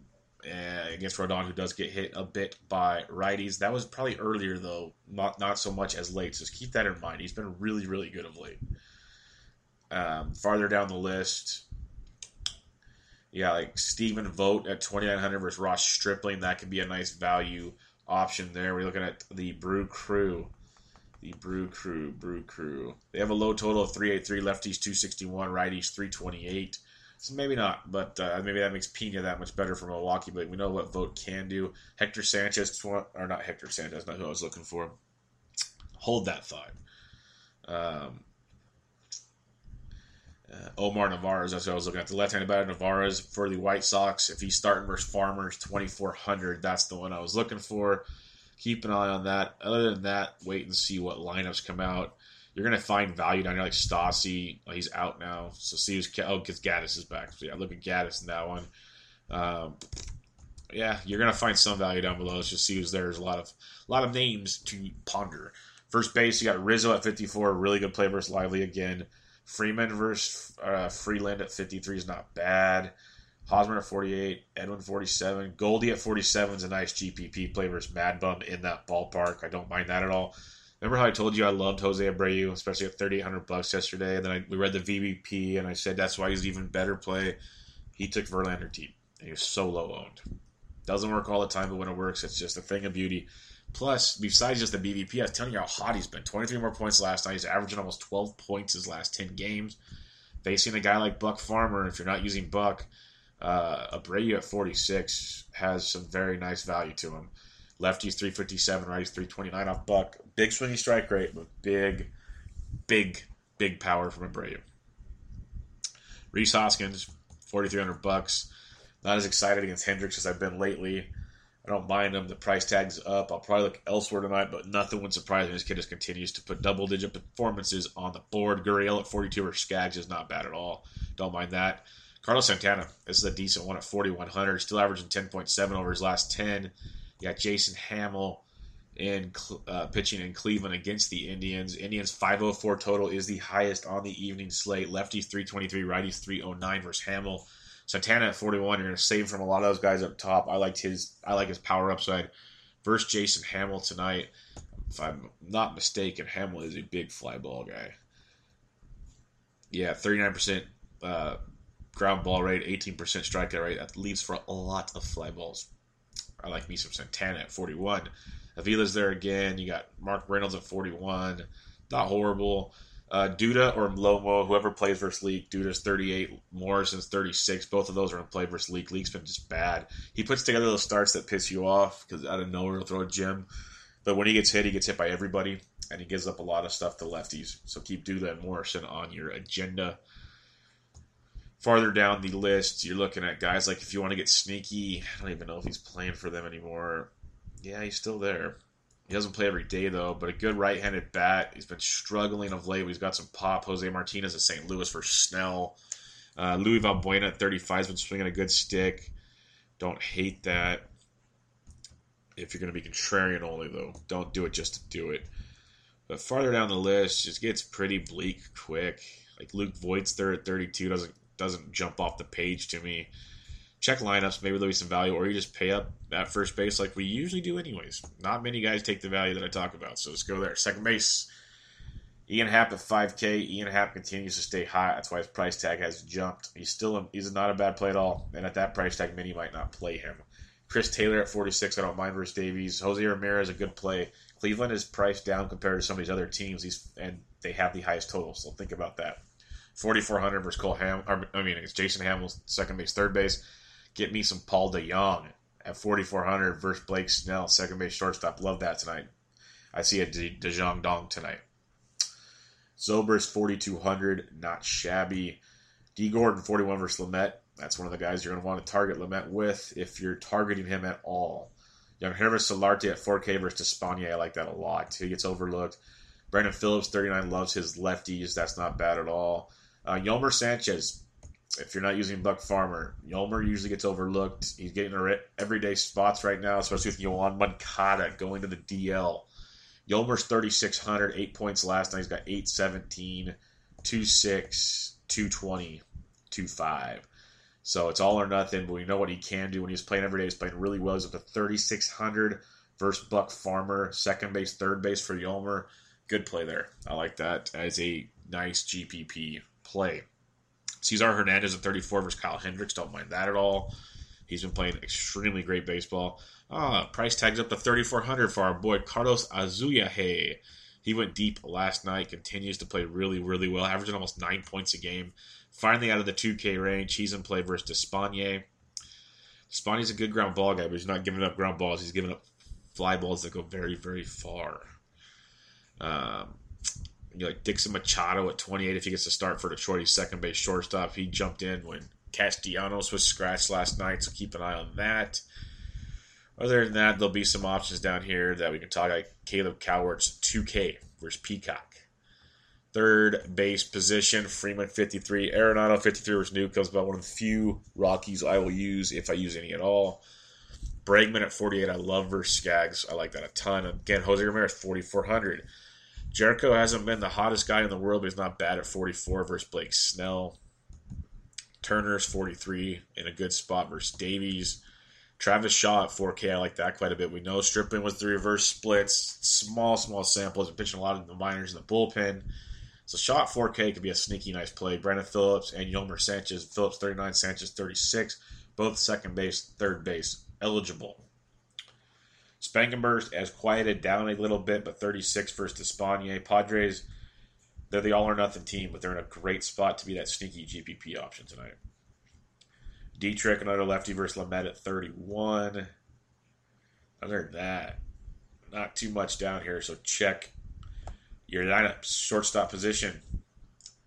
uh, against Rodon, who does get hit a bit by righties. That was probably earlier, though, not not so much as late. So just keep that in mind. He's been really, really good of late. Um, farther down the list, yeah, like Steven Vogt at twenty-nine hundred versus Ross Stripling. That could be a nice value option there. We're looking at the Brew Crew. The Brew Crew, Brew Crew. They have a low total of three eighty-three, lefties two sixty-one, righties three twenty-eight. So maybe not, but uh, maybe that makes Pena that much better for Milwaukee, but we know what Vogt can do. Hector Sanchez, or not Hector Sanchez, not who I was looking for. Hold that thought. Um, uh, Omar Narvaez, that's what I was looking at. The left-handed batter Narvaez for the White Sox. If he's starting versus Farmers, twenty-four hundred, that's the one I was looking for. Keep an eye on that. Other than that, wait and see what lineups come out. You're going to find value down here, like Stassi. He's out now. So see who's... Oh, because Gaddis is back. So yeah, look at Gaddis in that one. Um, yeah, you're going to find some value down below. Let's just see who's there. There's a lot of a lot of names to ponder. First base, you got Rizzo at fifty-four. Really good play versus Lively again. Freeman versus uh, Freeland at fifty-three is not bad. Hosmer at forty-eight, Edwin forty-seven, Goldie at forty-seven is a nice G P P play versus Mad Bum in that ballpark. I don't mind that at all. Remember how I told you I loved Jose Abreu, especially at thirty-eight hundred bucks yesterday? And then I, we read the V B P, and I said that's why he's even better play. He took Verlander deep, and he was so low owned. Doesn't work all the time, but when it works, it's just a thing of beauty. Plus, besides just the B V P, I was telling you how hot he's been. twenty-three more points last night. He's averaging almost twelve points his last ten games. Facing a guy like Buck Farmer, if you're not using Buck, Uh, Abreu at forty-six has some very nice value to him. Lefties three fifty-seven, righties three twenty-nine off Buck. Big swinging strike rate, but big, big, big power from Abreu. Rhys Hoskins, forty-three hundred bucks. Not as excited against Hendricks as I've been lately. I don't mind him. The price tag's up. I'll probably look elsewhere tonight, but nothing would surprise me. This kid just continues to put double-digit performances on the board. Gurriel at forty-two or Skaggs is not bad at all. Don't mind that. Carlos Santana, this is a decent one at forty-one hundred. Still averaging ten point seven over his last ten. You got Jason Hamill in uh, pitching in Cleveland against the Indians. Indians five oh four total is the highest on the evening slate. Lefties three twenty-three, righties three oh nine versus Hamill. Santana at forty-one. You're going to save from a lot of those guys up top. I liked his. I like his power upside versus Jason Hamill tonight. If I'm not mistaken, Hamill is a big fly ball guy. Yeah, thirty-nine percent. Uh, Ground ball rate, eighteen percent strikeout rate. That leaves for a lot of fly balls. I like me some Santana at forty-one. Avila's there again. You got Mark Reynolds at forty-one. Not horrible. Uh, Duda or Mlomo, whoever plays versus Leak. Duda's thirty-eight. Morrison's thirty-six. Both of those are in play versus Leak. Leak's been just bad. He puts together those starts that piss you off because out of nowhere he'll throw a gem. But when he gets hit, he gets hit by everybody, and he gives up a lot of stuff to lefties. So keep Duda and Morrison on your agenda. Farther down the list, you're looking at guys like, if you want to get sneaky, I don't even know if he's playing for them anymore. Yeah, he's still there. He doesn't play every day, though, but a good right-handed bat. He's been struggling of late, but he's got some pop. Jose Martinez at Saint Louis for Snell. Uh, Louis Valbuena at thirty-five has been swinging a good stick. Don't hate that. If you're going to be contrarian only, though, don't do it just to do it. But farther down the list, it gets pretty bleak quick. Like Luke Voit's there at thirty-two, doesn't doesn't jump off the page to me. Check lineups, maybe there'll be some value, or you just pay up at first base like we usually do anyways. Not many guys take the value that I talk about, so let's go there. Second base, Ian Happ at five K. Ian Happ continues to stay high. That's why his price tag has jumped. He's still a, he's not a bad play at all, and at that price tag, many might not play him. Chris Taylor at forty-six, I don't mind versus Davies. Jose Ramirez, a good play. Cleveland is priced down compared to some of these other teams, he's, and they have the highest total, so think about that. forty-four hundred versus Cole Ham. Or, I mean, it's Jason Hamels, second base, third base. Get me some Paul DeJong at forty-four hundred versus Blake Snell, second base, shortstop. Love that tonight. I see a De- DeJong Dong tonight. Zobrist forty-two hundred, not shabby. D. Gordon forty-one versus Lamet. That's one of the guys you're going to want to target Lamet with if you're targeting him at all. Young Hervis Solarte at four K versus Despaigne. I like that a lot. He gets overlooked. Brandon Phillips thirty-nine loves his lefties. That's not bad at all. Uh, Yolmer Sanchez, if you're not using Buck Farmer, Yolmer usually gets overlooked. He's getting everyday spots right now, especially with Yohan Moncada going to the D L. Yolmer's thirty-six hundred, eight points last night. He's got eight seventeen, two six, two twenty, two five. So it's all or nothing, but we know what he can do. When he's playing every day, he's playing really well. He's up to thirty-six hundred versus Buck Farmer. Second base, third base for Yomer. Good play there. I like that as a nice G P P play. Cesar Hernandez at thirty-four versus Kyle Hendricks. Don't mind that at all. He's been playing extremely great baseball. Ah, price tag's up to thirty-four hundred for our boy Carlos Azuaje. He went deep last night. Continues to play really, really well. Averaging almost nine points a game. Finally out of the two K range. He's in play versus Despaigne. Despaigne's a good ground ball guy, but he's not giving up ground balls. He's giving up fly balls that go very, very far. Um, you like Dixon Machado at twenty-eight. If he gets to start for Detroit, he's second base shortstop. He jumped in when Castellanos was scratched last night, so keep an eye on that. Other than that, there'll be some options down here that we can talk about. Like Caleb Cowart's two K versus Peacock. Third base position, Freeman fifty-three. Arenado fifty-three versus Newcombs, about one of the few Rockies I will use if I use any at all. Bregman at forty-eight. I love versus Skaggs. I like that a ton. Again, Jose Ramirez, forty-four hundred. Jericho hasn't been the hottest guy in the world, but he's not bad at forty-four versus Blake Snell. Turner's forty-three in a good spot versus Davies. Travis Shaw at four K, I like that quite a bit. We know Stripling was the reverse splits, small, small samples, and pitching a lot of the minors in the bullpen. So Shaw at four K could be a sneaky nice play. Brandon Phillips and Yomer Sanchez. Phillips thirty-nine, Sanchez thirty-six, both second base, third base eligible. Spangenberg has quieted down a little bit, but thirty-six versus Despaigne. Padres, they're the all-or-nothing team, but they're in a great spot to be that sneaky G P P option tonight. Dietrich, another lefty versus Lamet at thirty-one. Other than that, not too much down here, so check your lineup. Shortstop position,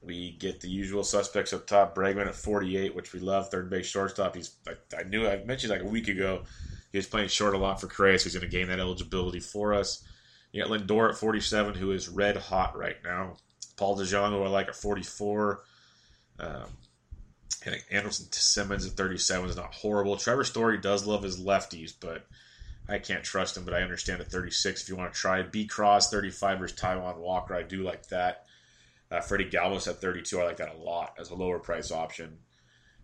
we get the usual suspects up top. Bregman at forty-eight, which we love. Third base shortstop, he's I, I knew I mentioned like a week ago, he was playing short a lot for Correa, so he's going to gain that eligibility for us. You got Lindor at forty-seven, who is red hot right now. Paul DeJong, who I like at forty-four. Um, and Anderson Simmons at thirty-seven is not horrible. Trevor Story does love his lefties, but I can't trust him. But I understand at thirty-six if you want to try. B. Cross, thirty-five versus Taiwan Walker. I do like that. Uh, Freddie Galvis at thirty-two. I like that a lot as a lower price option.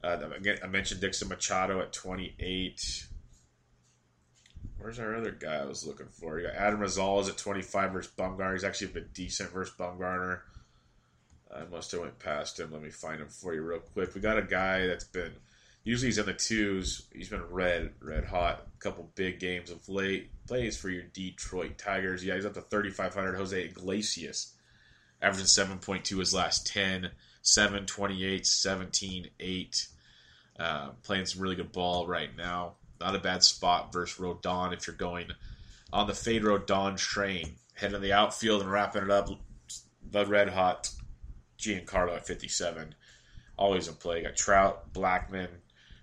Uh, again, I mentioned Dixon Machado at twenty-eight. Where's our other guy I was looking for? You got Adam Rosales at twenty-five versus Bumgarner. He's actually been decent versus Bumgarner. I must have went past him. Let me find him for you real quick. We got a guy that's been, usually he's in the twos. He's been red, red hot. A couple big games of late. Plays for your Detroit Tigers. Yeah, he's up to thirty-five hundred. Jose Iglesias, averaging seven point two his last ten. seven, twenty-eight, seventeen, eight. Uh, playing some really good ball right now. Not a bad spot versus Rodon if you're going on the fade Rodon train. Heading to the outfield and wrapping it up. The red hot Giancarlo at fifty-seven, always in play. You got Trout, Blackman,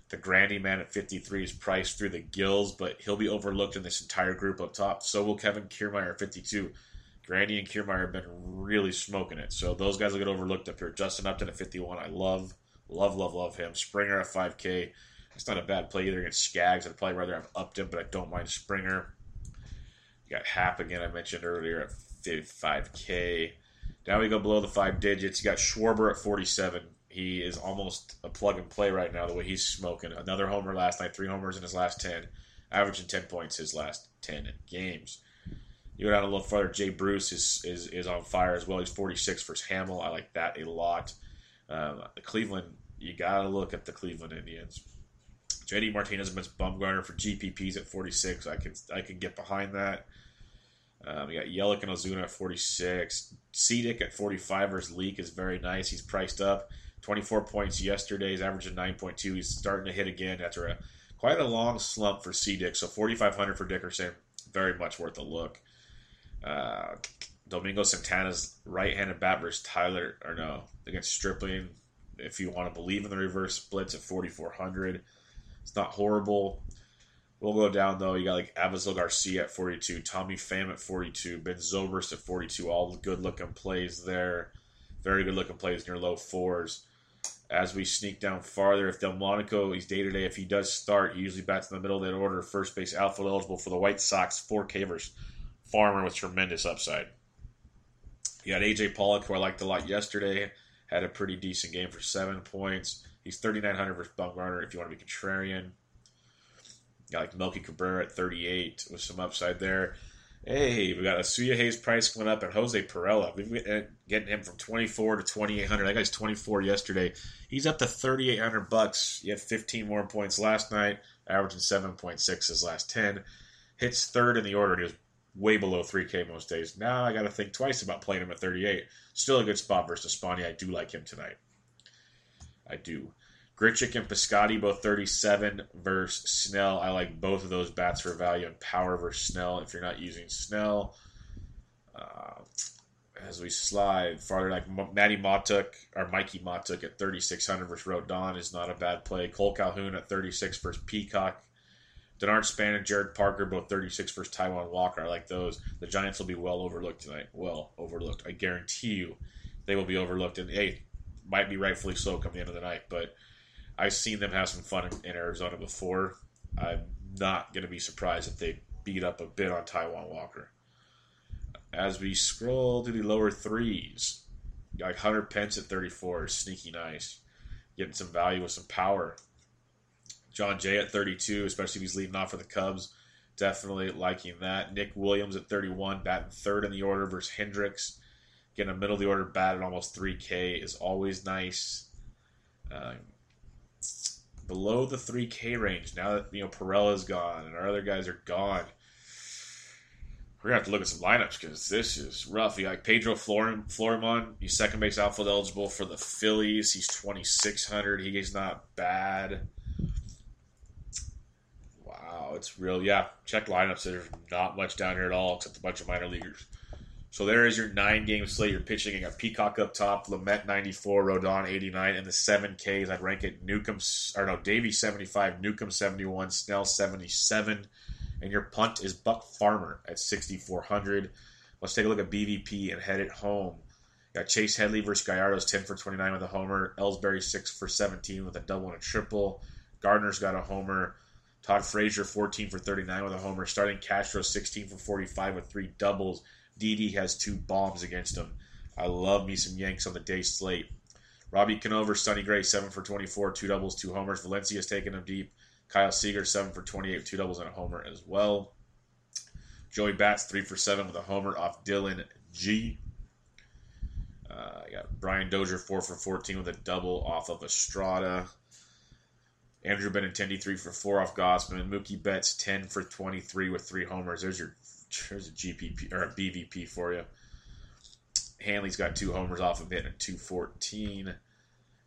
the Grandy man at fifty-three is priced through the gills, but he'll be overlooked in this entire group up top. So will Kevin Kiermaier at fifty-two. Grandy and Kiermaier have been really smoking it, so those guys will get overlooked up here. Justin Upton at fifty-one, I love, love, love, love him. Springer at five K, that's not a bad play either against Skaggs. I'd probably rather have Upton, but I don't mind Springer. You got Happ again, I mentioned earlier, at five K. Now we go below the five digits. You got Schwarber at forty-seven. He is almost a plug-and-play right now, the way he's smoking. Another homer last night, three homers in his last ten, averaging ten points his last ten games. You go down a little farther, Jay Bruce is is, is on fire as well. He's forty-six versus Hamill. I like that a lot. Um, Cleveland, you got to look at the Cleveland Indians. J D Martinez against Bumgarner for G P Ps at forty-six. I can, I can get behind that. Um, we got Yelich and Ozuna at forty-six. Cedic at forty-five versus Leak is very nice. He's priced up. twenty-four points yesterday. He's averaging nine point two. He's starting to hit again after a quite a long slump for Cedic. So forty-five hundred for Dickerson. Very much worth a look. Uh, Domingo Santana's right-handed bat versus Tyler, or no, against Stripling. If you want to believe in the reverse splits at forty-four hundred. It's not horrible. We'll go down, though. You got, like, Avisel Garcia at forty-two, Tommy Pham at forty-two, Ben Zobrist at forty-two. All good-looking plays there. Very good-looking plays near low fours. As we sneak down farther, if Delmonico, he's day-to-day. If he does start, he usually bats in the middle of that order. First base outfield eligible for the White Sox. four K versus Farmer with tremendous upside. You got A J Pollock, who I liked a lot yesterday. Had a pretty decent game for seven points. He's thirty-nine hundred versus Bumgarner if you want to be contrarian. Got like Melky Cabrera at thirty-eight with some upside there. Hey, we got Asuya Hayes' price went up, and Jose Perella. We've been getting him from twenty-four to twenty-eight hundred. That guy's twenty-four yesterday. He's up to thirty-eight hundred bucks. He had fifteen more points last night, averaging seven point six his last ten. Hits third in the order. He was way below three K most days. Now I got to think twice about playing him at thirty-eight. Still a good spot versus Spani. I do like him tonight. I do. Grichuk and Piscotty, both thirty-seven versus Snell. I like both of those bats for value and power versus Snell if you're not using Snell. Uh, as we slide farther, like Matty Motuk or Mikey Motuk at thirty-six hundred versus Rodon is not a bad play. Cole Calhoun at thirty-six versus Peacock. Denard Span and Jared Parker, both thirty-six versus Taiwan Walker. I like those. The Giants will be well overlooked tonight. Well overlooked. I guarantee you they will be overlooked. And, hey, might be rightfully so come the end of the night, but I've seen them have some fun in Arizona before. I'm not going to be surprised if they beat up a bit on Taiwan Walker. As we scroll to the lower threes, like Hunter Pence at thirty-four is sneaky nice. Getting some value with some power. John Jay at thirty-two, especially if he's leading off for the Cubs. Definitely liking that. Nick Williams at thirty-one, batting third in the order versus Hendricks. Getting a middle of the order bat at almost three K is always nice. Um, below the three K range, now that you know Perella's gone and our other guys are gone, we're going to have to look at some lineups because this is rough. You like Pedro Florimon, he's second base outfield eligible for the Phillies. He's twenty-six hundred. He's not bad. Wow, it's real. Yeah, check lineups. There's not much down here at all except a bunch of minor leaguers. So there is your nine-game slate. You're pitching. You got Peacock up top, Lamet ninety-four, Rodon eighty-nine, and the seven Ks. I'd rank it Newcomb, or no, Davey seventy-five, Newcomb seventy-one, Snell seventy-seven, and your punt is Buck Farmer at sixty-four hundred. Let's take a look at B V P and head it home. You got Chase Headley versus Gallardo's ten for twenty-nine with a homer. Ellsbury six for seventeen with a double and a triple. Gardner's got a homer. Todd Frazier fourteen for thirty-nine with a homer. Starting Castro sixteen for forty-five with three doubles. Didi has two bombs against him. I love me some Yanks on the day slate. Robbie Cano versus Sonny Gray, seven for twenty-four, two doubles, two homers. Valencia's taking him deep. Kyle Seager, seven for twenty-eight, two doubles, and a homer as well. Joey Batts, three for seven with a homer off Dylan G. Uh, I got Brian Dozier, four for fourteen with a double off of Estrada. Andrew Benintendi, three for four off Gausman. Mookie Betts, ten for twenty-three with three homers. There's your There's a G P P or a B V P for you. Hanley's got two homers off of it at two fourteen.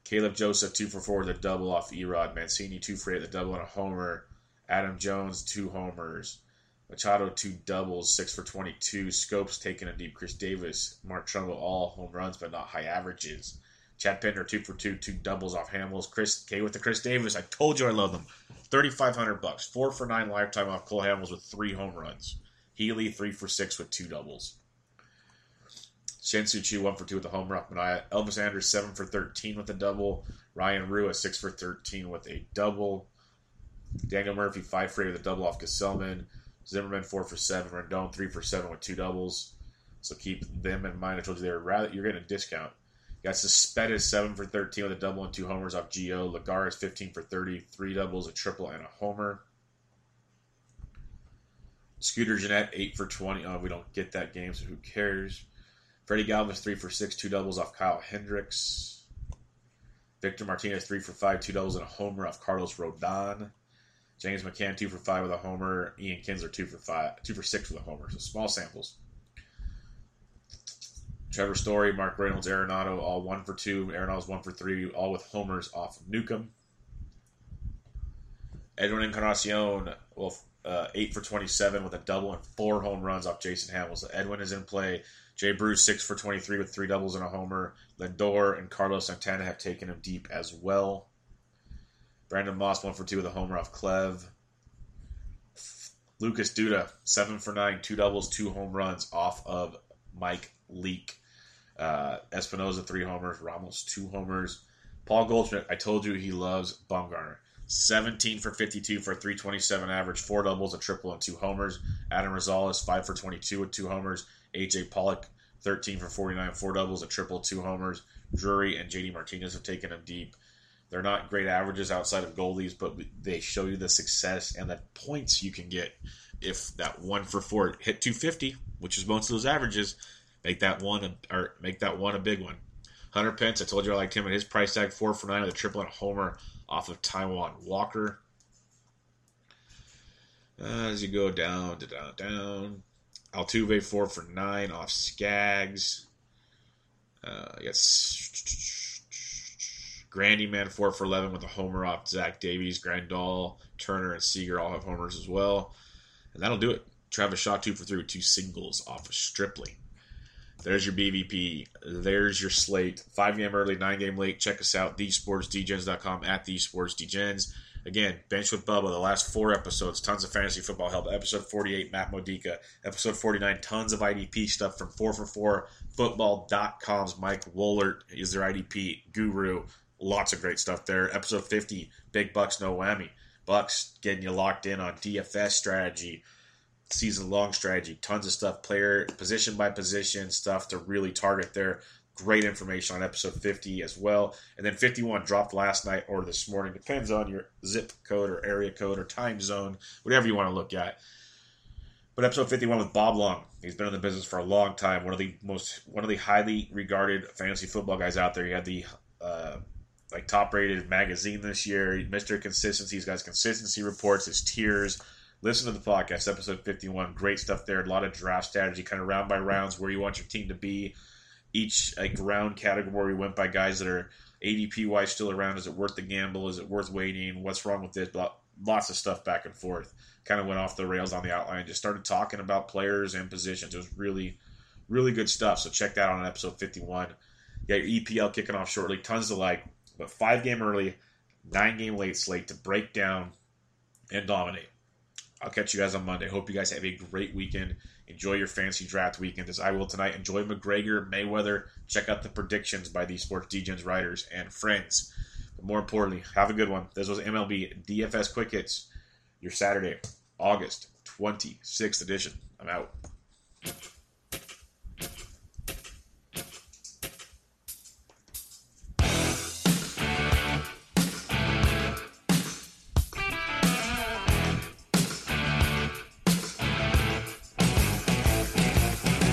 Caleb Joseph, two for four with a double off Erod. Mancini, two for eight with a double and a homer. Adam Jones, two homers. Machado, two doubles, six for twenty-two. Scopes taking a deep. Chris Davis, Mark Trumbo, all home runs but not high averages. Chad Pender, two for two, two doubles off Hamels. Chris K with the Chris Davis. I told you I love them. thirty-five hundred bucks, four for nine lifetime off Cole Hamels with three home runs. Healy, three for six with two doubles. Shin-Soo Choo, one for two with a homer off Manaea. Elvis Andrus, seven for thirteen with a double. Ryan Rua, a six for thirteen with a double. Daniel Murphy, five for eight with a double off Gesellman. Zimmerman, four for seven. Rendon, three for seven with two doubles. So keep them in mind. I told you they were rather, you're getting a discount. You got Cespedes, seven for thirteen with a double and two homers off Gio. Lagares, fifteen for thirty, three doubles, a triple, and a homer. Scooter Gennett, eight for twenty. Oh, we don't get that game, so who cares? Freddie Galvis, three for six, two doubles off Kyle Hendricks. Victor Martinez, three for five, two doubles and a homer off Carlos Rodon. James McCann, two for five with a homer. Ian Kinsler, two for five, two for six with a homer. So small samples. Trevor Story, Mark Reynolds, Arenado, all one for two. Arenado's one for three, all with homers off of Newcomb. Edwin Encarnacion, well, Uh, eight for twenty-seven with a double and four home runs off Jason Hamels. So Edwin is in play. Jay Bruce, six for twenty-three with three doubles and a homer. Lindor and Carlos Santana have taken him deep as well. Brandon Moss, one for two with a homer off Clev. Lucas Duda, seven for nine, two doubles, two home runs off of Mike Leake. Uh, Espinoza, three homers. Ramos, two homers. Paul Goldschmidt, I told you he loves Bumgarner. seventeen for fifty-two for three twenty-seven average, four doubles, a triple, and two homers. Adam Rosales, five for twenty-two with two homers. A J Pollock, thirteen for forty-nine, four doubles, a triple, two homers. Drury and J D Martinez have taken him deep. They're not great averages outside of goalies, but they show you the success and the points you can get if that one for four hit two fifty, which is most of those averages. Make that one or make that one a big one. Hunter Pence, I told you I liked him at his price tag, four for nine with a triple and a homer off of Taiwan Walker. Uh, as you go down, down, down. Altuve, four for nine off Skaggs. Uh, I guess Grandy Man, four for eleven with a homer off Zach Davies. Grandal, Turner, and Seager all have homers as well. And that'll do it. Travis Shaw, two for three with two singles off of Stripling. There's your B V P. There's your slate. five-game early, nine-game late. Check us out, the sports d gens dot com, at the sports d gens. Again, Bench with Bubba, the last four episodes. Tons of fantasy football help. Episode forty-eight, Matt Modica. Episode forty-nine, tons of I D P stuff from four for four football dot com's Mike Wohlert is their I D P guru. Lots of great stuff there. Episode fifty, Big Bucks, No Whammy. Bucks getting you locked in on D F S strategy, season-long strategy, tons of stuff, player position by position stuff to really target there. Great information on episode fifty as well. And then fifty-one dropped last night or this morning, depends on your zip code or area code or time zone, whatever you want to look at. But episode fifty-one with Bob Long, he's been in the business for a long time, one of the most one of the highly regarded fantasy football guys out there. He had the uh like top-rated magazine this year, Mister Consistency. He's got his consistency reports, his tiers. Listen to the podcast, episode fifty-one. Great stuff there. A lot of draft strategy, kind of round by rounds, where you want your team to be. Each like round category went by guys that are A D P-wise still around. Is it worth the gamble? Is it worth waiting? What's wrong with this? Lots of stuff back and forth. Kind of went off the rails on the outline. Just started talking about players and positions. It was really, really good stuff. So check that out on episode fifty-one. Yeah, your E P L kicking off shortly. Tons to like. But five-game early, nine-game late slate to break down and dominate. I'll catch you guys on Monday. Hope you guys have a great weekend. Enjoy your fancy draft weekend, as I will tonight. Enjoy McGregor, Mayweather. Check out the predictions by the Sports D Gens writers and friends. But more importantly, have a good one. This was M L B D F S Quick Hits, your Saturday, August twenty-sixth edition. I'm out.